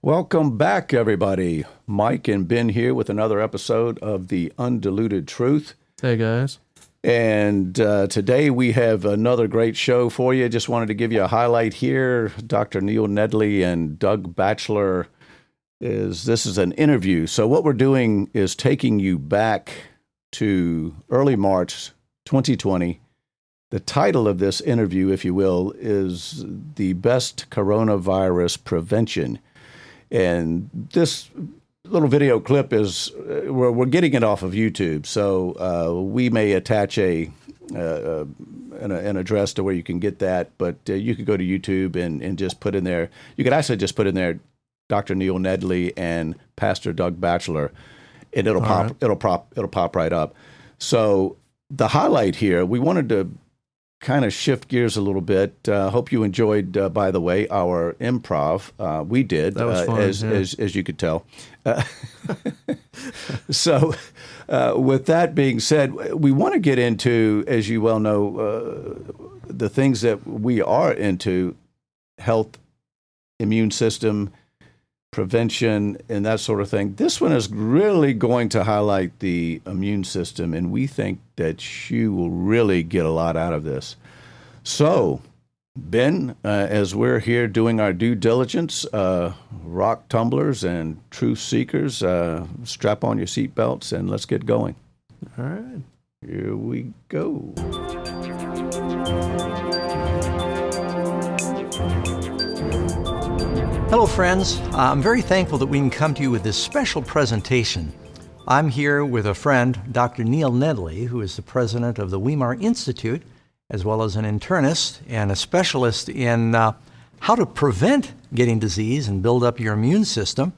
Welcome back, everybody. Mike and Ben here with another episode of The Undiluted Truth. Hey, guys. And today we have another great show for you. Just wanted to give you a highlight here. Dr. Neil Nedley and Doug Batchelor. This is an interview. So what we're doing is taking you back to early March 2020. The title of this interview, if you will, is The Best Coronavirus Prevention. And this little video clip is, we're getting it off of YouTube, so we may attach an address to where you can get that, but you could go to YouTube and just put in there, you could actually just put in there Dr. Neil Nedley and Pastor Doug Batchelor, and it'll pop right up. So the highlight here, we wanted to kind of shift gears a little bit. Hope you enjoyed, by the way, our improv. We did, that was fun, as you could tell. So with that being said, we want to get into, as you well know, the things that we are into: health, immune system, prevention, and that sort of thing. This one is really going to highlight the immune system, and we think that you will really get a lot out of this. So, Ben, as we're here doing our due diligence, rock tumblers and truth seekers, strap on your seatbelts and let's get going. All right. Here we go. Hello, friends. I'm very thankful that we can come to you with this special presentation. I'm here with a friend, Dr. Neil Nedley, who is the president of the Weimar Institute, as well as an internist and a specialist in how to prevent getting disease and build up your immune system.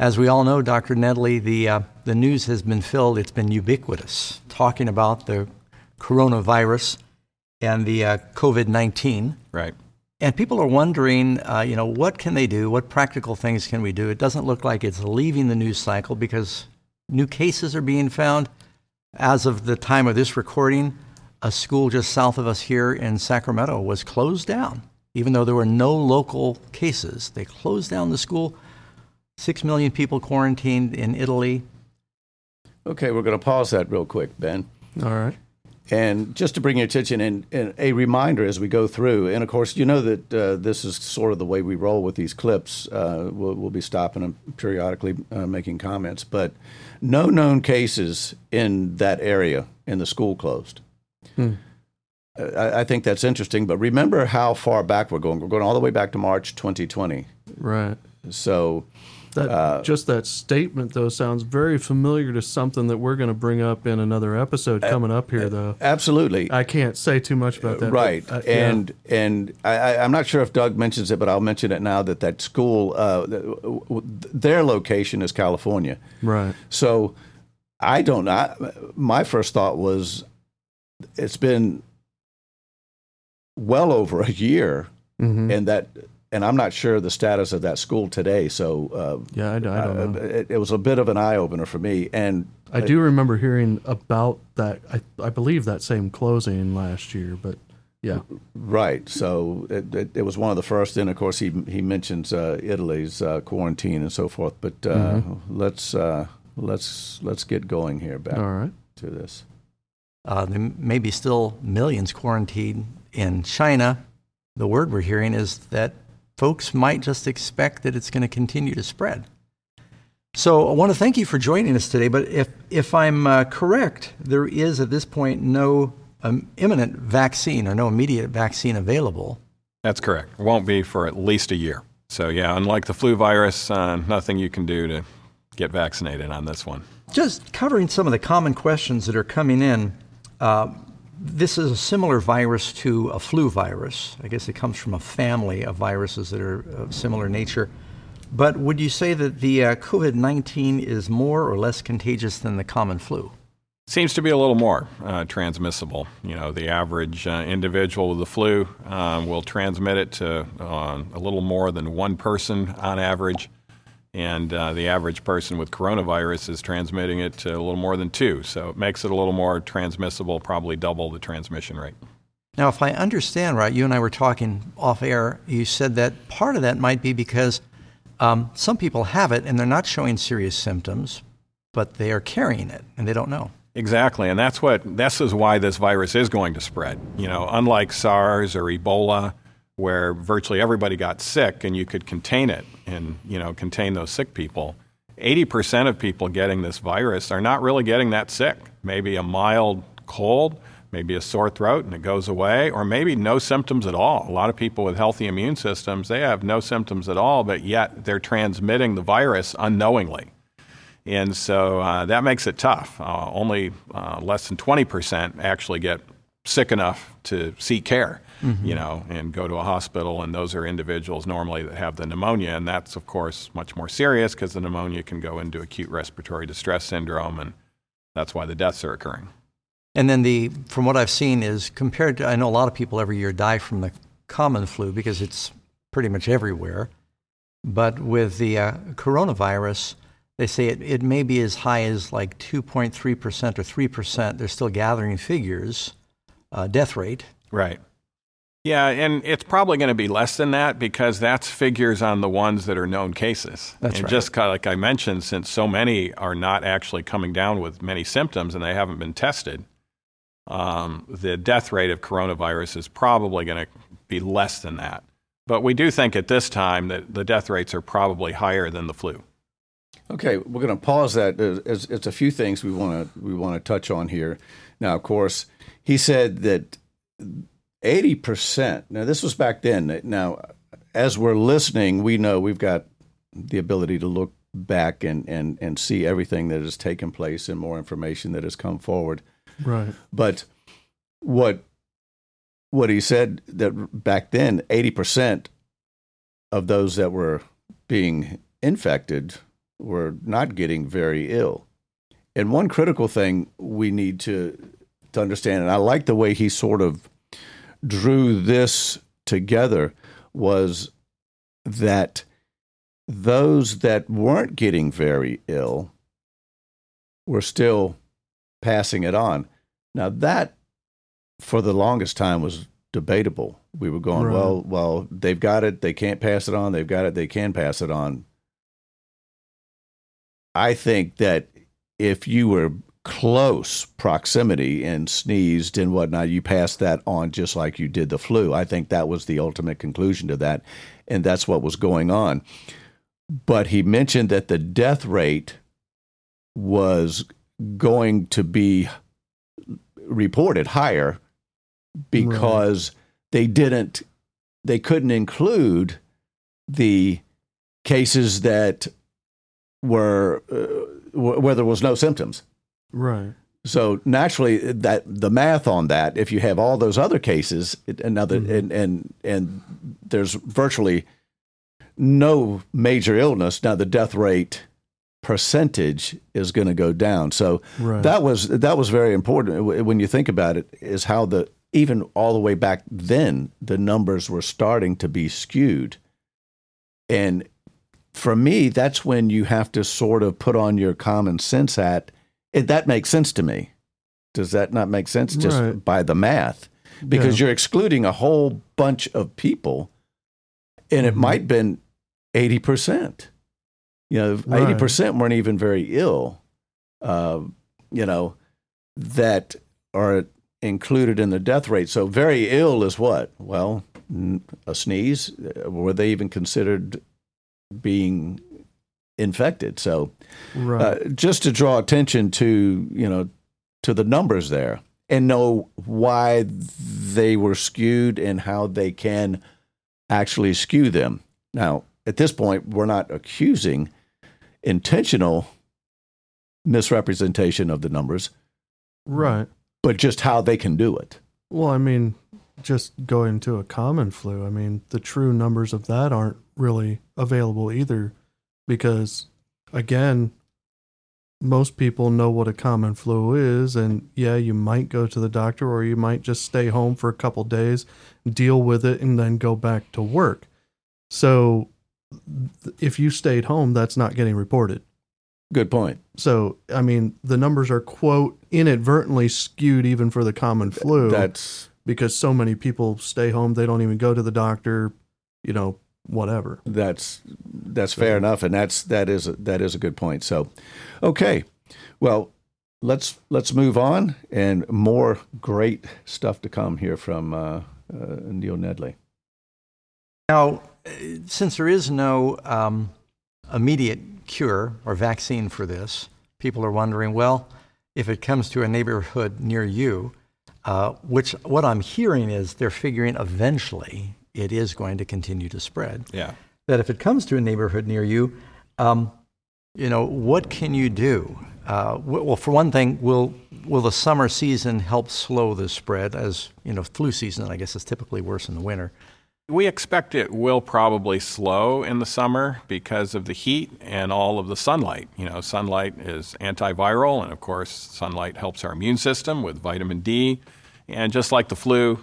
As we all know, Dr. Nedley, the news has been filled. It's been ubiquitous, talking about the coronavirus and the COVID-19. Right. And people are wondering, what can they do? What practical things can we do? It doesn't look like it's leaving the news cycle because new cases are being found. As of the time of this recording, a school just south of us here in Sacramento was closed down. Even though there were no local cases, they closed down the school. 6 million people quarantined in Italy. Okay, we're going to pause that real quick, Ben. All right. And just to bring your attention and a reminder as we go through, and of course, you know that this is sort of the way we roll with these clips. We'll be stopping them periodically, making comments, but no known cases in that area, and the school closed. I think that's interesting, but remember how far back we're going. We're going all the way back to March 2020. Right. So... just that statement, though, sounds very familiar to something that we're going to bring up in another episode coming up here, though. Absolutely. I can't say too much about that. Right. I'm not sure if Doug mentions it, but I'll mention it now that school, their location is California. Right. So my first thought was it's been well over a year, mm-hmm. And I'm not sure the status of that school today. So I don't know. It was a bit of an eye-opener for me. And I do remember hearing about that, I believe, that same closing last year. But, yeah. Right. So it was one of the first. And, of course, he mentions Italy's quarantine and so forth. But mm-hmm. let's get going here back to this. There may be still millions quarantined in China. The word we're hearing is that folks might just expect that it's going to continue to spread. So I want to thank you for joining us today, but if I'm correct, there is at this point no imminent vaccine or no immediate vaccine available. That's correct. Won't be for at least a year. So yeah, unlike the flu virus, nothing you can do to get vaccinated on this one. Just covering some of the common questions that are coming in, this is a similar virus to a flu virus. I guess it comes from a family of viruses that are of similar nature. But would you say that the COVID-19 is more or less contagious than the common flu? Seems to be a little more transmissible. You know, the average individual with the flu will transmit it to a little more than one person on average. And the average person with coronavirus is transmitting it to a little more than two. So it makes it a little more transmissible, probably double the transmission rate. Now, if I understand right, you and I were talking off air, you said that part of that might be because some people have it and they're not showing serious symptoms, but they are carrying it and they don't know. Exactly, and this is why this virus is going to spread. You know, unlike SARS or Ebola, where virtually everybody got sick and you could contain it and, you know, contain those sick people, 80% of people getting this virus are not really getting that sick. Maybe a mild cold, maybe a sore throat and it goes away, or maybe no symptoms at all. A lot of people with healthy immune systems, they have no symptoms at all, but yet they're transmitting the virus unknowingly. And so that makes it tough. Only less than 20% actually get sick enough to seek care, mm-hmm. you know, and go to a hospital. And those are individuals normally that have the pneumonia. And that's, of course, much more serious because the pneumonia can go into acute respiratory distress syndrome. And that's why the deaths are occurring. And then from what I've seen is compared to, I know a lot of people every year die from the common flu because it's pretty much everywhere. But with the coronavirus, they say it may be as high as like 2.3% or 3%. They're still gathering figures, death rate. Right. Yeah, and it's probably going to be less than that because that's figures on the ones that are known cases. That's right. And just kind of like I mentioned, since so many are not actually coming down with many symptoms and they haven't been tested, the death rate of coronavirus is probably going to be less than that. But we do think at this time that the death rates are probably higher than the flu. Okay, we're going to pause that. It's a few things we want to touch on here. Now, of course, he said that 80%. Now, this was back then. Now, as we're listening, we know we've got the ability to look back and see everything that has taken place and more information that has come forward. Right. But what he said that back then, 80% of those that were being infected were not getting very ill. And one critical thing we need to understand, and I like the way he sort of drew this together, was that those that weren't getting very ill were still passing it on. Now that, for the longest time, was debatable. We were going, right. Well, they've got it, they can't pass it on, they've got it, they can pass it on. I think that if you were close proximity and sneezed and whatnot, you passed that on just like you did the flu. I think that was the ultimate conclusion to that, and that's what was going on. But he mentioned that the death rate was going to be reported higher because they couldn't include the cases that where there was no symptoms. Right. So naturally, that the math on that, if you have all those other cases, and there's virtually no major illness, now the death rate percentage is going to go down. So that was very important when you think about it, is how even all the way back then, the numbers were starting to be skewed. And for me, that's when you have to sort of put on your common sense hat. That makes sense to me. Does that not make sense just by the math? Because you're excluding a whole bunch of people, and it might have been 80%. You know, 80% weren't even very ill, that are included in the death rate. So very ill is what? Well, a sneeze. Were they even considered being infected? So just to draw attention to, to the numbers there and know why they were skewed and how they can actually skew them. Now, at this point, we're not accusing intentional misrepresentation of the numbers. Right. But just how they can do it. Well, I mean, just going to a common flu, I mean, the true numbers of that aren't really available either, because again, most people know what a common flu is, and you might go to the doctor or you might just stay home for a couple days, deal with it, and then go back to work. So if you stayed home, that's not getting reported. Good point. So, I mean, the numbers are, quote, inadvertently skewed even for the common flu. That's because so many people stay home, they don't even go to the doctor, you know, whatever. That's fair enough, and that is a good point. So, okay, well, let's move on, and more great stuff to come here from Neil Nedley. Now, since there is no immediate cure or vaccine for this, people are wondering, well, if it comes to a neighborhood near you, which what I'm hearing is they're figuring eventually it is going to continue to spread. Yeah. That if it comes to a neighborhood near you, you know, what can you do? Well, for one thing, will the summer season help slow the spread? As you know, flu season, I guess, is typically worse in the winter. We expect it will probably slow in the summer because of the heat and all of the sunlight. You know, sunlight is antiviral, and of course, sunlight helps our immune system with vitamin D. And just like the flu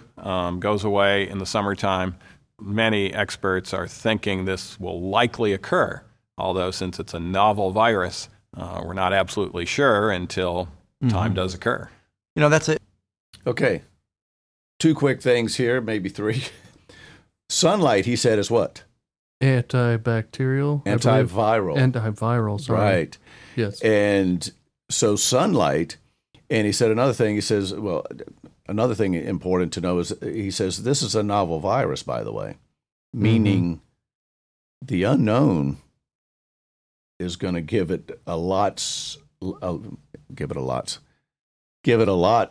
goes away in the summertime, many experts are thinking this will likely occur. Although, since it's a novel virus, we're not absolutely sure until time does occur. You know, that's it. Okay. Two quick things here, maybe three. Sunlight, he said, is what? Antibacterial. Antiviral. Antiviral, sorry. Right. Yes. And so sunlight, and he said another thing, he says, well, another thing important to know is he says this is a novel virus, by the way, meaning the unknown is going to give it a lot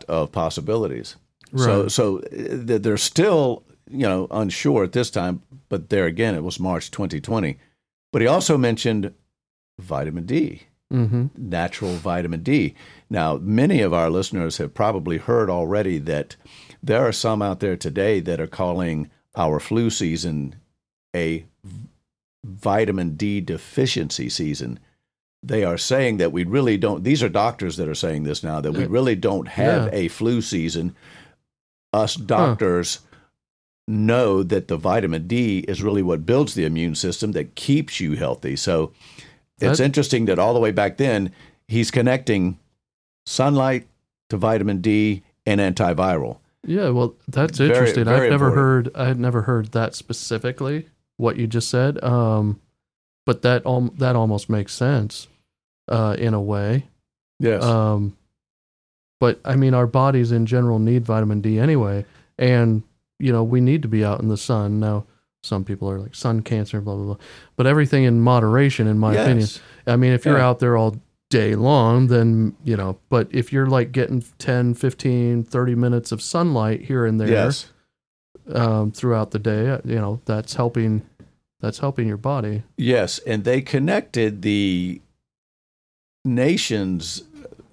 of possibilities. Right. So they're still, you know, unsure at this time, but there again, it was March 2020. But he also mentioned vitamin D, natural vitamin D. Now, many of our listeners have probably heard already that there are some out there today that are calling our flu season a vitamin D deficiency season. They are saying that we really don't, these are doctors that are saying this now, that we really don't have a flu season. Us doctors know that the vitamin D is really what builds the immune system that keeps you healthy. So it's interesting that all the way back then, he's connecting sunlight to vitamin D and antiviral. Yeah, well, that's very interesting. I had never heard that specifically, what you just said. But that almost makes sense in a way. Yes. But I mean, our bodies in general need vitamin D anyway, and you know we need to be out in the sun. Now, some people are like sun cancer, blah blah blah. But everything in moderation, in my opinion. I mean, if you're out there all day long, then you know. But if you're like getting 10, 15, 30 minutes of sunlight here and there throughout the day, you know, that's helping. That's helping your body. Yes, and they connected the nation's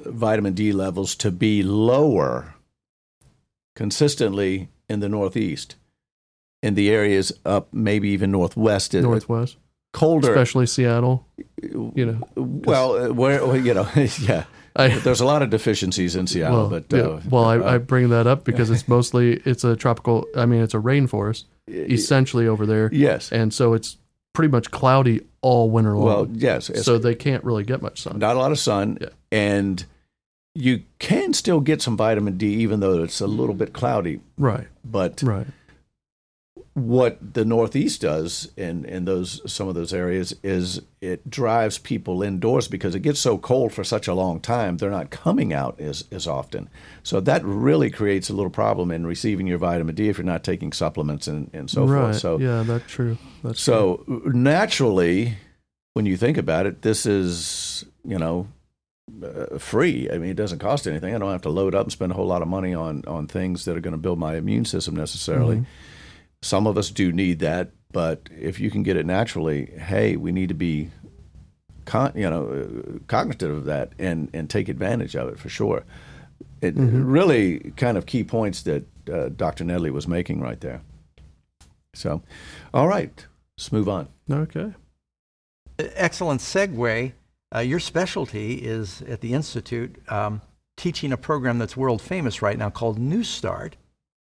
vitamin D levels to be lower consistently in the Northeast, in the areas up maybe even northwest, colder, especially Seattle. You know, well, where you know, there's a lot of deficiencies in Seattle. Well, but I bring that up because it's mostly it's a rainforest. Essentially over there. Yes. And so it's pretty much cloudy all winter long. Well, yes. So they can't really get much sun. Not a lot of sun. Yeah. And you can still get some vitamin D even though it's a little bit cloudy. Right. But what the Northeast does in some of those areas is it drives people indoors because it gets so cold for such a long time, they're not coming out as often. So that really creates a little problem in receiving your vitamin D if you're not taking supplements and so forth. So that's true. Naturally, when you think about it, this is, you know, free. I mean, it doesn't cost anything. I don't have to load up and spend a whole lot of money on things that are going to build my immune system necessarily. Mm-hmm. Some of us do need that, but if you can get it naturally, hey, we need to be cognitive of that and take advantage of it for sure. It really kind of key points that Dr. Nedley was making right there. So, all right, let's move on. Okay. Excellent segue. Your specialty is at the Institute teaching a program that's world famous right now called New Start,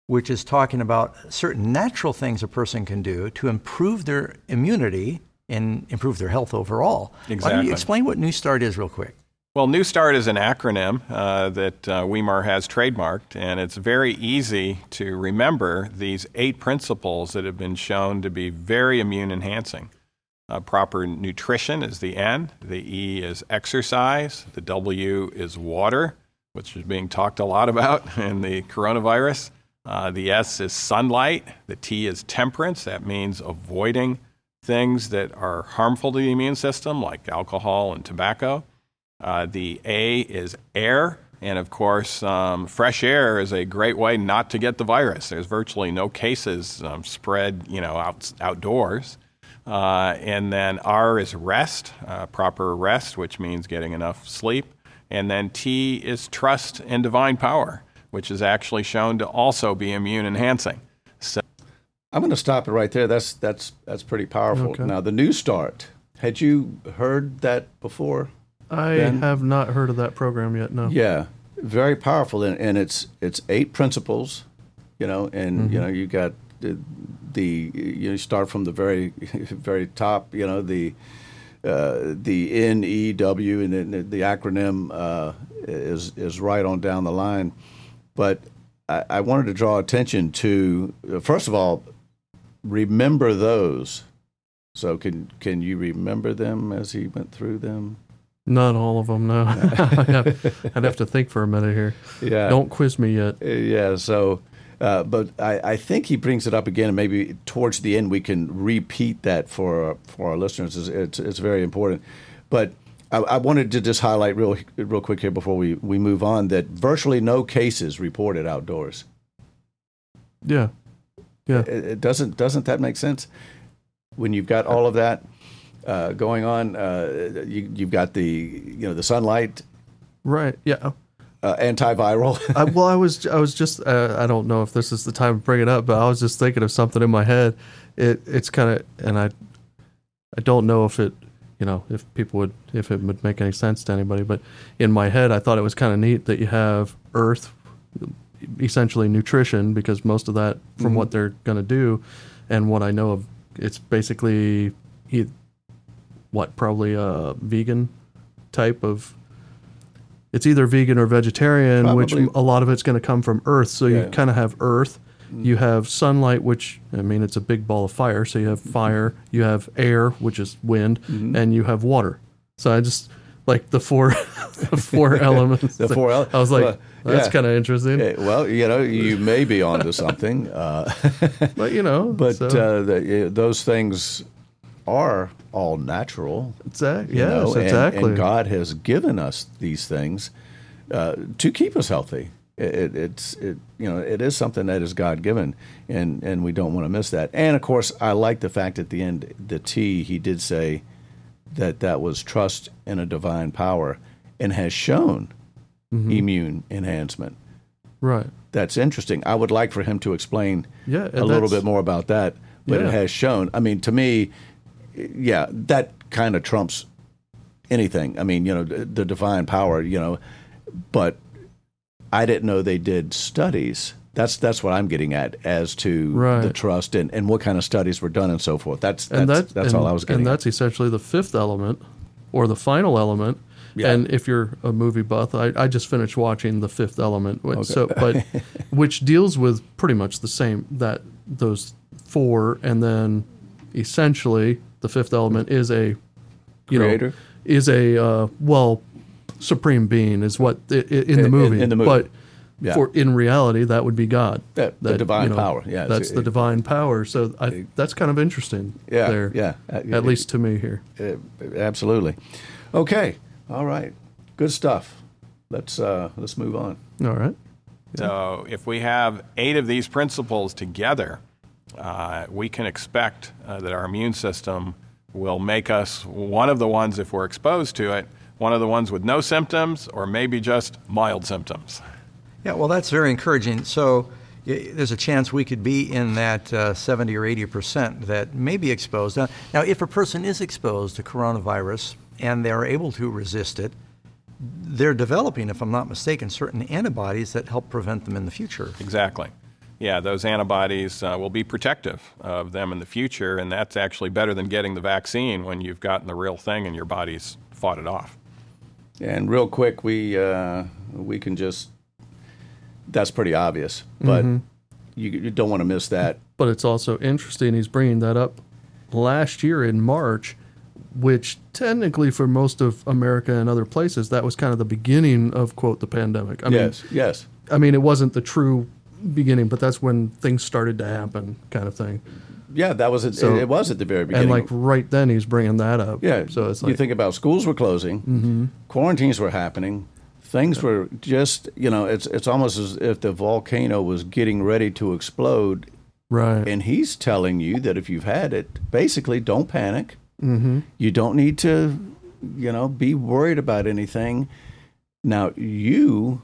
which is talking about certain natural things a person can do to improve their immunity and improve their health overall. Exactly. Why don't you explain what New Start is real quick? Well, New Start is an acronym that Weimar has trademarked, and it's very easy to remember these 8 principles that have been shown to be very immune-enhancing. Proper nutrition is the N, the E is exercise, the W is water, which is being talked a lot about in the coronavirus. The S is sunlight, the T is temperance, that means avoiding things that are harmful to the immune system, like alcohol and tobacco. The A is air, and of course, fresh air is a great way not to get the virus. There's virtually no cases spread, outdoors. And then R is rest, proper rest, which means getting enough sleep. And then T is trust in divine power, which is actually shown to also be immune enhancing. So I'm going to stop it right there. That's pretty powerful. Okay. Now, the New Start. Had you heard that before? I have not heard of that program yet, no. Yeah, very powerful, and it's 8 principles, and mm-hmm. You got the start from the very, very top, the N E W, and then the acronym is right on down the line. But I wanted to draw attention to, first of all, remember those. So can you remember them as he went through them? Not all of them, no. I'd have to think for a minute here. Yeah. Don't quiz me yet. Yeah, so, but I think he brings it up again, and maybe towards the end we can repeat that for our listeners. It's very important. But I wanted to just highlight real quick here before we move on that virtually no cases reported outdoors. Yeah. Yeah. It doesn't that make sense? When you've got all of that going on, you've got the sunlight, right? Yeah, antiviral. I was just I don't know if this is the time to bring it up, but I was just thinking of something in my head. It's kind of, and I don't know if it, if people would, if it would make any sense to anybody, but in my head I thought it was kind of neat that you have earth, essentially nutrition, because most of that from mm-hmm. what they're going to do, and what I know of, it's basically probably a vegan type of, it's either vegan or vegetarian, probably. Which a lot of it's going to come from earth. So you kind of have earth, you have sunlight, which, I mean, it's a big ball of fire. So you have fire, you have air, which is wind, mm-hmm. and you have water. So I just like the four elements. I was like, that's kind of interesting. Well, you may be onto something, but those things are all natural. Exactly. Yes, exactly. And God has given us these things to keep us healthy. It is something that is God given, and we don't want to miss that. And of course, I like the fact at the end, the T, he did say that was trust in a divine power, and has shown mm-hmm. immune enhancement. Right. That's interesting. I would like for him to explain a little bit more about that, but it has shown. I mean, to me. Yeah, that kind of trumps anything. I mean, the divine power, but I didn't know they did studies. That's what I'm getting at as to the trust and what kind of studies were done and so forth. That's all I was getting at. And that's essentially the fifth element or the final element. Yeah. And if you're a movie buff, I just finished watching The Fifth Element, which deals with pretty much the same, that those four, and then essentially the fifth element is a, creator? Is a, supreme being is what in the movie. In the movie. But in reality, that would be God. The divine power. Yeah, that's the divine power. So that's kind of interesting there. Yeah. At least to me here. Absolutely. Okay. All right. Good stuff. Let's move on. All right. Yeah. So if we have 8 of these principles together, we can expect that our immune system will make us one of the ones, if we're exposed to it, one of the ones with no symptoms or maybe just mild symptoms. Yeah, well, that's very encouraging. So there's a chance we could be in that 70 or 80% that may be exposed. Now, if a person is exposed to coronavirus and they're able to resist it, they're developing, if I'm not mistaken, certain antibodies that help prevent them in the future. Exactly. Yeah, those antibodies will be protective of them in the future, and that's actually better than getting the vaccine when you've gotten the real thing and your body's fought it off. And real quick, we can just, that's pretty obvious, but you don't want to miss that. But it's also interesting he's bringing that up last year in March, which technically for most of America and other places, that was kind of the beginning of, quote, the pandemic. Yes. I mean, it wasn't the true beginning, but that's when things started to happen kind of thing. Yeah, that was it. So, it was at the very beginning. And like right then, he's bringing that up. Yeah. So it's like, you think about schools were closing, quarantines were happening, things were just, you know, it's almost as if the volcano was getting ready to explode. Right. And he's telling you that if you've had it, basically don't panic. You don't need to, you know, be worried about anything. Now you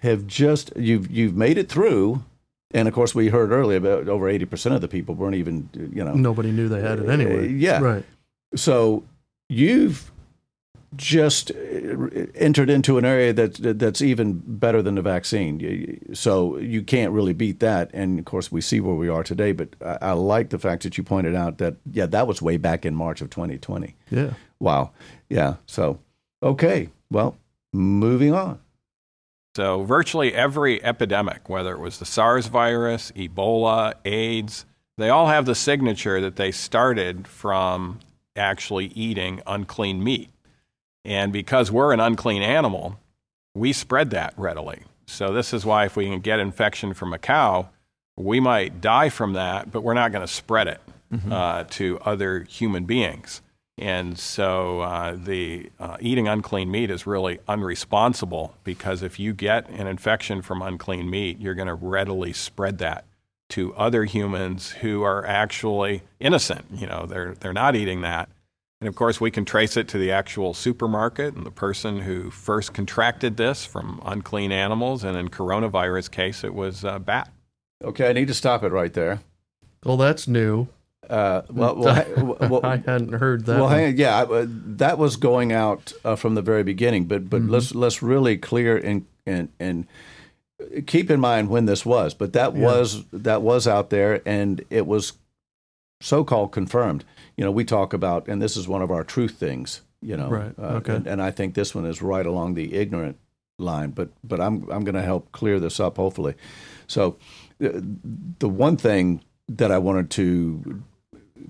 have just you've made it through. And, of course, we heard earlier about over 80% of the people weren't even, you know. Nobody knew they had it anyway. Yeah. Right. So you've just entered into an area that's even better than the vaccine. So you can't really beat that. And, of course, we see where we are today. But I like the fact that you pointed out that, yeah, that was way back in March of 2020. Yeah. Wow. Yeah. So, okay. Well, moving on. So virtually every epidemic, whether it was the SARS virus, Ebola, AIDS, they all have the signature that they started from actually eating unclean meat. And because we're an unclean animal, we spread that readily. So this is why if we can get infection from a cow, we might die from that, but we're not going to spread it to other human beings. And so the eating unclean meat is really unresponsible, because if you get an infection from unclean meat, you're going to readily spread that to other humans who are actually innocent. You know, they're not eating that. And of course, we can trace it to the actual supermarket and the person who first contracted this from unclean animals. And in coronavirus case, it was a bat. Okay, I need to stop it right there. Well, that's new. Well, I hadn't heard that. That was going out from the very beginning. But let's really clear and keep in mind when this was. But that was out there, and it was so-called confirmed. You know, we talk about, and this is one of our truth things. You know, right? Okay. And I think this one is right along the ignorant line. But I'm going to help clear this up, hopefully. So the one thing that I wanted to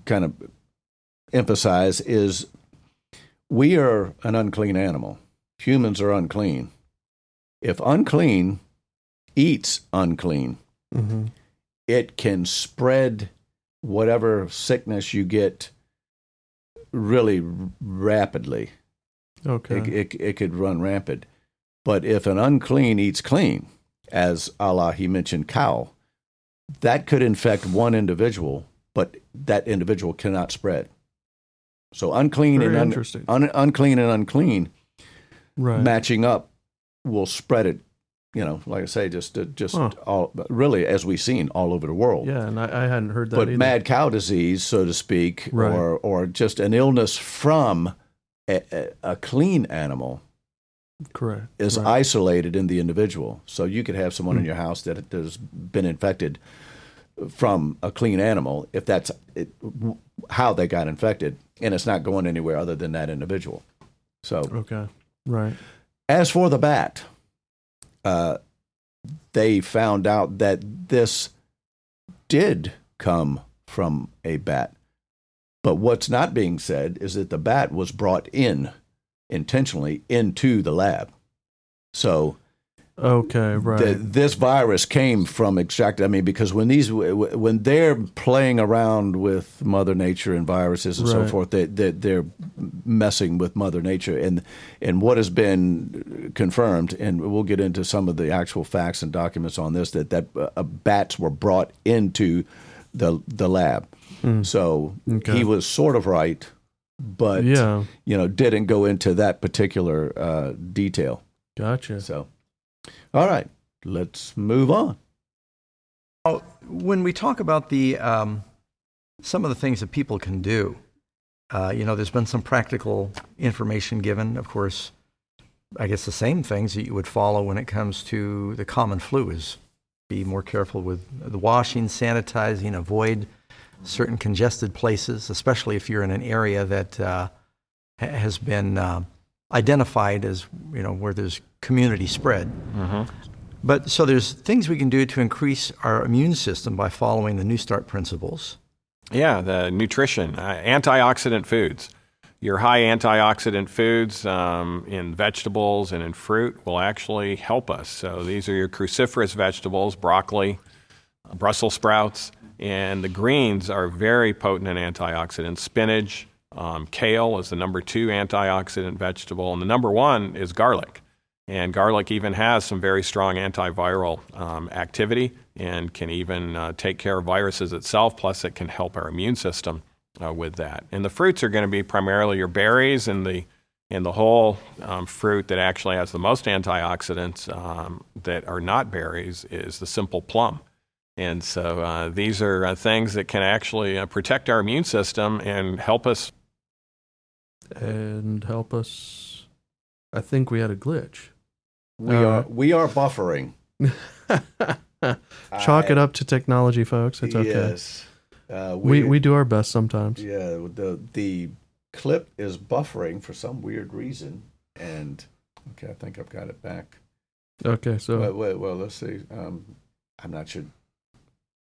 kind of emphasize is we are an unclean animal. Humans are unclean. If unclean eats unclean, it can spread whatever sickness you get really rapidly. Okay. It could run rampant. But if an unclean eats clean, as Allah, he mentioned cow, that could infect one individual, but that individual cannot spread. So unclean and unclean right, matching up will spread it. You know, like I say, all really, as we've seen all over the world. Yeah, and I hadn't heard that. But either mad cow disease, so to speak, right, or just an illness from a clean animal, correct, is right, isolated in the individual. So you could have someone in your house that has been infected from a clean animal, if that's how they got infected, and it's not going anywhere other than that individual. So okay, right. As for the bat, they found out that this did come from a bat. But what's not being said is that the bat was brought in intentionally into the lab. So okay, right. This virus came from extracted. I mean, because when they're playing around with Mother Nature and viruses and so forth, they're messing with Mother Nature. And what has been confirmed, and we'll get into some of the actual facts and documents on this, that bats were brought into the lab. So he was sort of right, but you know, didn't go into that particular detail. Gotcha. So, all right, let's move on. When we talk about the some of the things that people can do, you know, there's been some practical information given. Of course, I guess the same things that you would follow when it comes to the common flu is be more careful with the washing, sanitizing, avoid certain congested places, especially if you're in an area that has been identified as, you know, where there's community spread. Mm-hmm. But so there's things we can do to increase our immune system by following the New Start principles. Yeah, the nutrition, antioxidant foods. Your high antioxidant foods in vegetables and in fruit will actually help us. So these are your cruciferous vegetables, broccoli, Brussels sprouts, and the greens are very potent in antioxidants. Spinach, kale is the number 2 antioxidant vegetable, and the number 1 is garlic. And garlic even has some very strong antiviral activity and can even take care of viruses itself, plus it can help our immune system with that. And the fruits are going to be primarily your berries and the whole fruit that actually has the most antioxidants that are not berries is the simple plum. And so these are things that can actually protect our immune system and help us. I think we had a glitch. We are buffering. Chalk it up to technology, folks. It's okay. Yes. We do our best sometimes. Yeah, the clip is buffering for some weird reason. And, okay, I think I've got it back. Okay, so. Well, let's see. I'm not sure.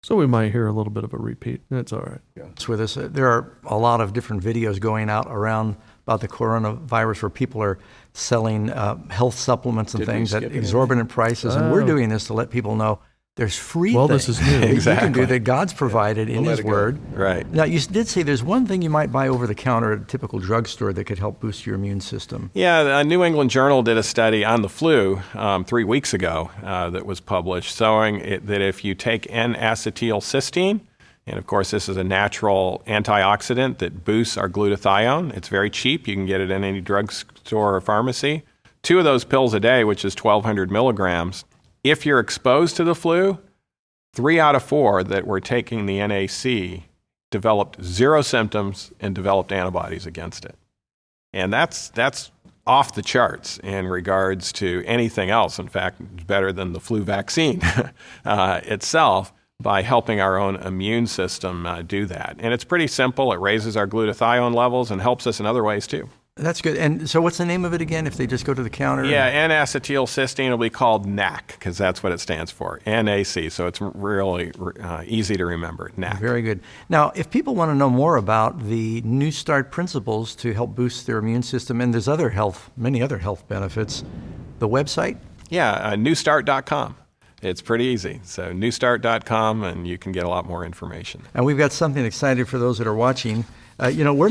So we might hear a little bit of a repeat. That's all right. Yeah. It's with us. There are a lot of different videos going out around about the coronavirus where people are selling health supplements and things at exorbitant prices. And we're doing this to let people know there's free things. This is new. Exactly. You can do that God's provided in His Word. Right. Now, you did say there's one thing you might buy over the counter at a typical drugstore that could help boost your immune system. Yeah, the New England Journal did a study on the flu 3 weeks ago that was published showing that if you take N-acetylcysteine, and of course, this is a natural antioxidant that boosts our glutathione. It's very cheap. You can get it in any drugstore or pharmacy. 2 of those pills a day, which is 1,200 milligrams. If you're exposed to the flu, 3 out of 4 that were taking the NAC developed 0 symptoms and developed antibodies against it. And that's off the charts in regards to anything else. In fact, better than the flu vaccine itself, by helping our own immune system do that. And it's pretty simple. It raises our glutathione levels and helps us in other ways too. That's good. And so what's the name of it again if they just go to the counter? Yeah, N-acetylcysteine will be called NAC because that's what it stands for, NAC. So it's really easy to remember, NAC. Very good. Now, if people want to know more about the New Start principles to help boost their immune system, and there's many other health benefits, the website? Yeah, newstart.com. It's pretty easy. So newstart.com, and you can get a lot more information. And we've got something exciting for those that are watching. We're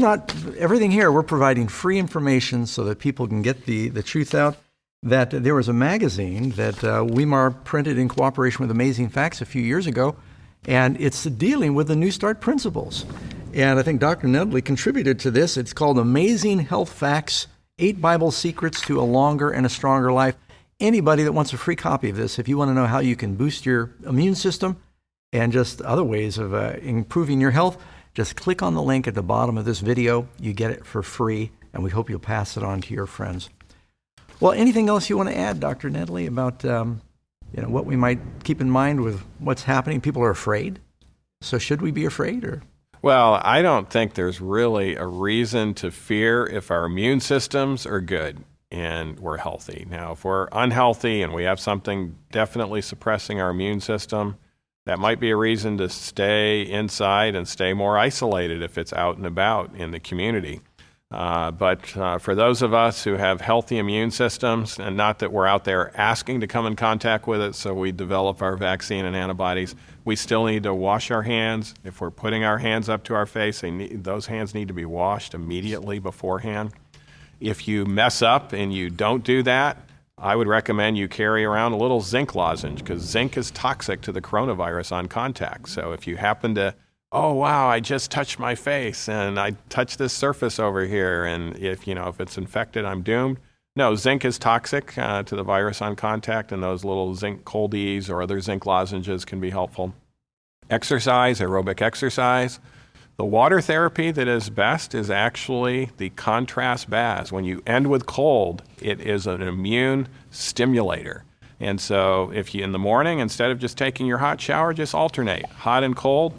providing free information so that people can get the truth out. That there was a magazine that Weimar printed in cooperation with Amazing Facts a few years ago, and it's dealing with the New Start principles. And I think Dr. Nedley contributed to this. It's called Amazing Health Facts, 8 Bible Secrets to a Longer and a Stronger Life. Anybody that wants a free copy of this, if you want to know how you can boost your immune system and just other ways of improving your health, just click on the link at the bottom of this video. You get it for free, and we hope you'll pass it on to your friends. Well, anything else you want to add, Dr. Nedley, about what we might keep in mind with what's happening? People are afraid. So should we be afraid? Well, I don't think there's really a reason to fear if our immune systems are good and we're healthy. Now, if we're unhealthy and we have something definitely suppressing our immune system, that might be a reason to stay inside and stay more isolated if it's out and about in the community. But for those of us who have healthy immune systems, and not that we're out there asking to come in contact with it so we develop our vaccine and antibodies, we still need to wash our hands. If we're putting our hands up to our face, those hands need to be washed immediately beforehand. If you mess up and you don't do that, I would recommend you carry around a little zinc lozenge because zinc is toxic to the coronavirus on contact. So if you happen to, I just touched my face and I touched this surface over here, and if it's infected, I'm doomed. No, zinc is toxic to the virus on contact, and those little zinc coldies or other zinc lozenges can be helpful. Exercise, aerobic exercise. The water therapy that is best is actually the contrast baths. When you end with cold, it is an immune stimulator. And so if you in the morning, instead of just taking your hot shower, just alternate hot and cold,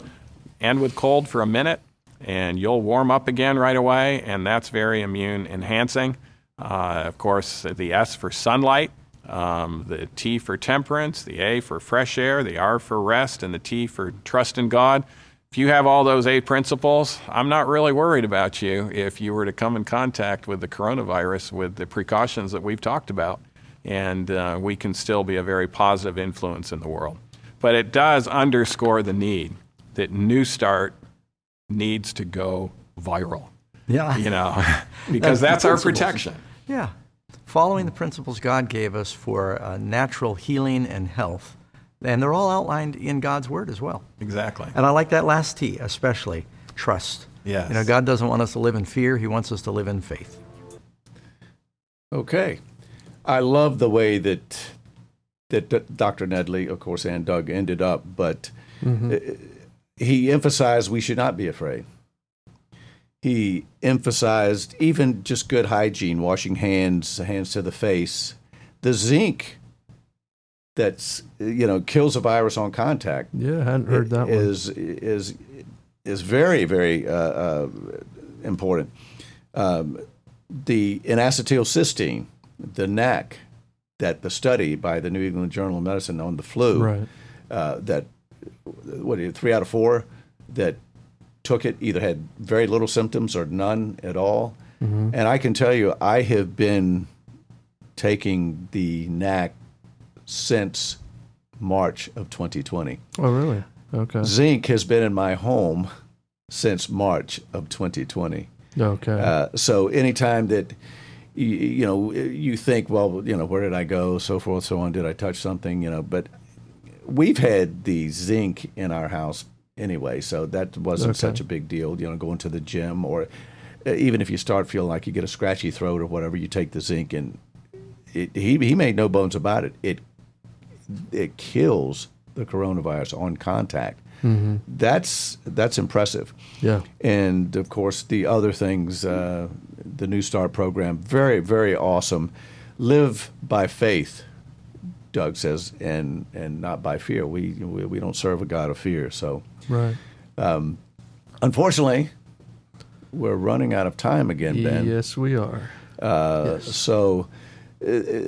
end with cold for a minute, and you'll warm up again right away, and that's very immune enhancing. Of course, the S for sunlight, the T for temperance, the A for fresh air, the R for rest, and the T for trust in God. If you have all those eight principles, I'm not really worried about you if you were to come in contact with the coronavirus with the precautions that we've talked about. And we can still be a very positive influence in the world. But it does underscore the need that New Start needs to go viral. Yeah. You know, because that's our protection. Yeah. Following the principles God gave us for natural healing and health. And they're all outlined in God's Word as well. Exactly. And I like that last T, especially, trust. Yes. You know, God doesn't want us to live in fear. He wants us to live in faith. Okay. I love the way that Dr. Nedley, of course, and Doug ended up, but he emphasized we should not be afraid. He emphasized even just good hygiene, washing hands to the face, the zinc that's, you know, kills a virus on contact. Yeah, I hadn't heard that one. Is very, very important. The N-acetylcysteine, the NAC, that the study by the New England Journal of Medicine on the flu, right. That 3 out of 4 that took it either had very little symptoms or none at all. Mm-hmm. And I can tell you, I have been taking the NAC since March of 2020. Oh, really? Okay. Zinc has been in my home since March of 2020. Okay. So anytime that you know, you think, well, you know, where did I go, so forth, so on, did I touch something, you know, but we've had the zinc in our house anyway, so that wasn't such a big deal, you know, going to the gym, or even if you start feeling like you get a scratchy throat or whatever, you take the zinc, and he made no bones about it. It kills the coronavirus on contact. Mm-hmm. That's impressive. Yeah. And, of course, the other things, the New Start program, very, very awesome. Live by faith, Doug says, and not by fear. We don't serve a God of fear. So, right. Unfortunately, we're running out of time again, Ben. Yes, we are. Yes. So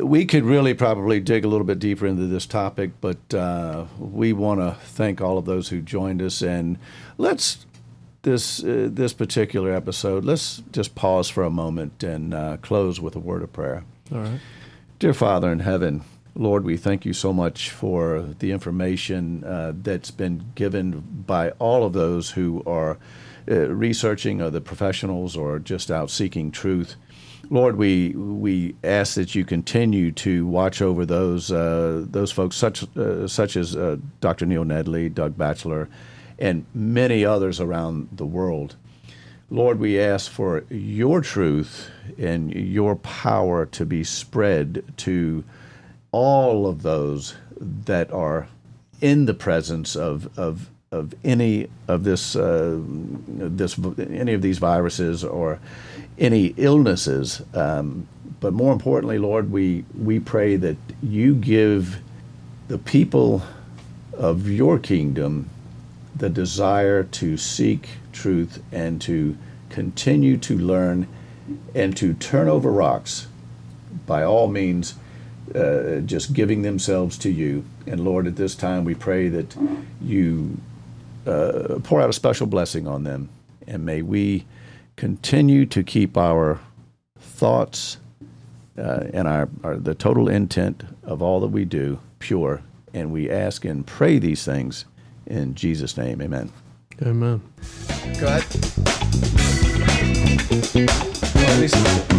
we could really probably dig a little bit deeper into this topic, but we want to thank all of those who joined us. And let's, this particular episode, let's just pause for a moment and close with a word of prayer. All right. Dear Father in heaven, Lord, we thank you so much for the information that's been given by all of those who are researching, or the professionals, or just out seeking truth. Lord, we ask that you continue to watch over those folks, such as Dr. Neil Nedley, Doug Batchelor, and many others around the world. Lord, we ask for your truth and your power to be spread to all of those that are in the presence of any of any of these viruses or any illnesses. But more importantly, Lord, we pray that you give the people of your kingdom the desire to seek truth and to continue to learn and to turn over rocks by all means, just giving themselves to you. And Lord, at this time, we pray that you pour out a special blessing on them. And may we continue to keep our thoughts and the total intent of all that we do pure. And we ask and pray these things in Jesus' name. Amen. Amen. Go ahead.